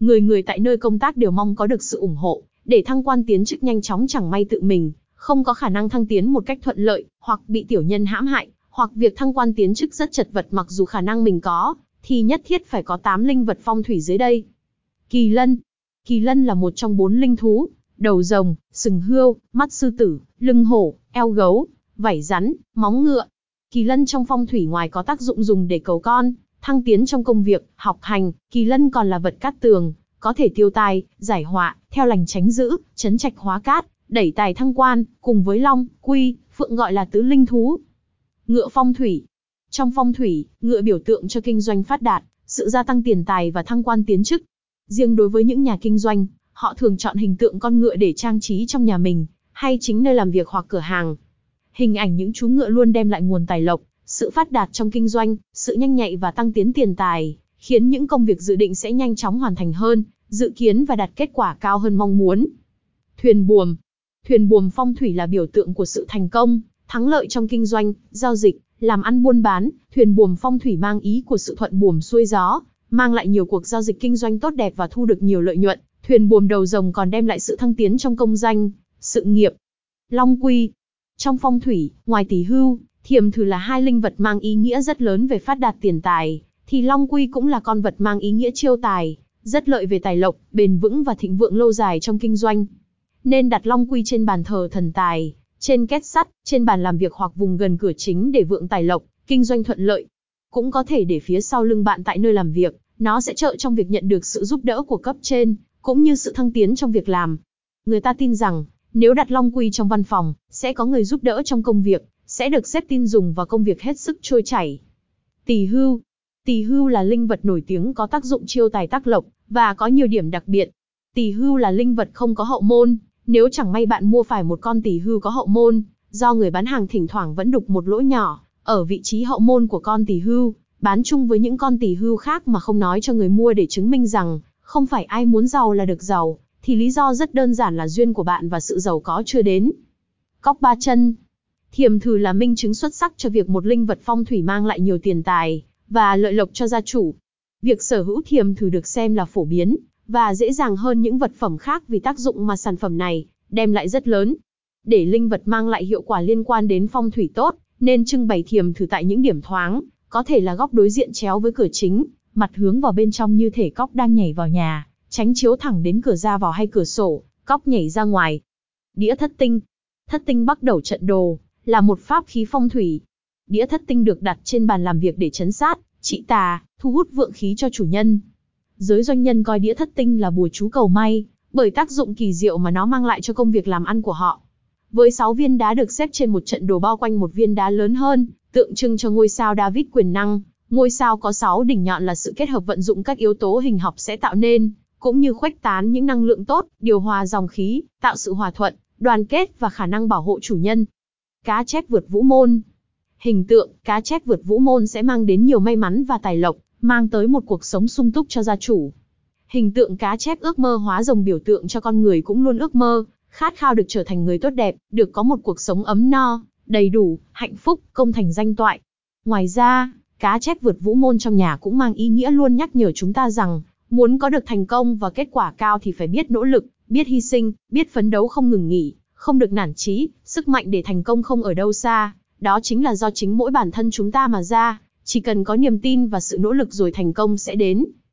Người người tại nơi công tác đều mong có được sự ủng hộ, để thăng quan tiến chức nhanh chóng, chẳng may tự mình không có khả năng thăng tiến một cách thuận lợi, hoặc bị tiểu nhân hãm hại, hoặc việc thăng quan tiến chức rất chật vật, mặc dù khả năng mình có, thì nhất thiết phải có 8 linh vật phong thủy dưới đây. Kỳ lân. Kỳ lân là một trong 4 linh thú, đầu rồng, sừng hươu, mắt sư tử, lưng hổ, eo gấu, vảy rắn, móng ngựa. Kỳ lân trong phong thủy ngoài có tác dụng dùng để cầu con, thăng tiến trong công việc, học hành, kỳ lân còn là vật cát tường, có thể tiêu tài, giải họa, theo lành tránh dữ, trấn trạch hóa cát, đẩy tài thăng quan, cùng với long, quy, phượng gọi là tứ linh thú. Ngựa phong thủy. Trong phong thủy, ngựa biểu tượng cho kinh doanh phát đạt, sự gia tăng tiền tài và thăng quan tiến chức. Riêng đối với những nhà kinh doanh, họ thường chọn hình tượng con ngựa để trang trí trong nhà mình, hay chính nơi làm việc hoặc cửa hàng. Hình ảnh những chú ngựa luôn đem lại nguồn tài lộc, sự phát đạt trong kinh doanh, sự nhanh nhạy và tăng tiến tiền tài, khiến những công việc dự định sẽ nhanh chóng hoàn thành hơn, dự kiến và đạt kết quả cao hơn mong muốn. Thuyền buồm. Thuyền buồm phong thủy là biểu tượng của sự thành công, thắng lợi trong kinh doanh, giao dịch, làm ăn buôn bán. Thuyền buồm phong thủy mang ý của sự thuận buồm xuôi gió, mang lại nhiều cuộc giao dịch kinh doanh tốt đẹp và thu được nhiều lợi nhuận. Thuyền buồm đầu rồng còn đem lại sự thăng tiến trong công danh, sự nghiệp. Long quy. Trong phong thủy, ngoài Tỳ Hưu, Thiềm Thử là 2 linh vật mang ý nghĩa rất lớn về phát đạt tiền tài, thì Long quy cũng là con vật mang ý nghĩa chiêu tài, rất lợi về tài lộc, bền vững và thịnh vượng lâu dài trong kinh doanh. Nên đặt Long quy trên bàn thờ thần tài, trên két sắt, trên bàn làm việc hoặc vùng gần cửa chính để vượng tài lộc, kinh doanh thuận lợi. Cũng có thể để phía sau lưng bạn tại nơi làm việc, nó sẽ trợ trong việc nhận được sự giúp đỡ của cấp trên, cũng như sự thăng tiến trong việc làm. Người ta tin rằng, nếu đặt Long quy trong văn phòng, sẽ có người giúp đỡ trong công việc, sẽ được sếp tin dùng vào công việc hết sức trôi chảy. Tỳ hưu. Tỳ hưu là linh vật nổi tiếng có tác dụng chiêu tài tác lộc, và có nhiều điểm đặc biệt. Tỳ hưu là linh vật không có hậu môn. Nếu chẳng may bạn mua phải một con tỳ hưu có hậu môn, do người bán hàng thỉnh thoảng vẫn đục một lỗ nhỏ ở vị trí hậu môn của con tỳ hưu, bán chung với những con tỳ hưu khác mà không nói cho người mua để chứng minh rằng không phải ai muốn giàu là được giàu, thì lý do rất đơn giản là duyên của bạn và sự giàu có chưa đến. Cóc ba chân. Thiềm Thử là minh chứng xuất sắc cho việc một linh vật phong thủy mang lại nhiều tiền tài và lợi lộc cho gia chủ. Việc sở hữu thiềm thử được xem là phổ biến và dễ dàng hơn những vật phẩm khác vì tác dụng mà sản phẩm này đem lại rất lớn. Để linh vật mang lại hiệu quả liên quan đến phong thủy tốt, nên trưng bày thiềm thử tại những điểm thoáng, có thể là góc đối diện chéo với cửa chính, mặt hướng vào bên trong như thể cóc đang nhảy vào nhà, tránh chiếu thẳng đến cửa ra vào hay cửa sổ, cóc nhảy ra ngoài. Đĩa thất tinh. Thất tinh bắc đẩu trận đồ là một pháp khí phong thủy. Đĩa thất tinh được đặt trên bàn làm việc để trấn sát, trị tà, thu hút vượng khí cho chủ nhân. Giới doanh nhân coi đĩa thất tinh là bùa chú cầu may, bởi tác dụng kỳ diệu mà nó mang lại cho công việc làm ăn của họ. Với 6 viên đá được xếp trên một trận đồ bao quanh một viên đá lớn hơn, tượng trưng cho ngôi sao David quyền năng. Ngôi sao có 6 đỉnh nhọn là sự kết hợp vận dụng các yếu tố hình học sẽ tạo nên, cũng như khuếch tán những năng lượng tốt, điều hòa dòng khí, tạo sự hòa thuận, đoàn kết và khả năng bảo hộ chủ nhân. Cá chép vượt vũ môn. Hình tượng cá chép vượt vũ môn sẽ mang đến nhiều may mắn và tài lộc, mang tới một cuộc sống sung túc cho gia chủ. Hình tượng cá chép ước mơ hóa rồng biểu tượng cho con người cũng luôn ước mơ, khát khao được trở thành người tốt đẹp, được có một cuộc sống ấm no, đầy đủ, hạnh phúc, công thành danh toại. Ngoài ra, cá chép vượt vũ môn trong nhà cũng mang ý nghĩa luôn nhắc nhở chúng ta rằng, muốn có được thành công và kết quả cao thì phải biết nỗ lực, biết hy sinh, biết phấn đấu không ngừng nghỉ, không được nản chí. Sức mạnh để thành công không ở đâu xa, đó chính là do chính mỗi bản thân chúng ta mà ra. Chỉ cần có niềm tin và sự nỗ lực rồi thành công sẽ đến.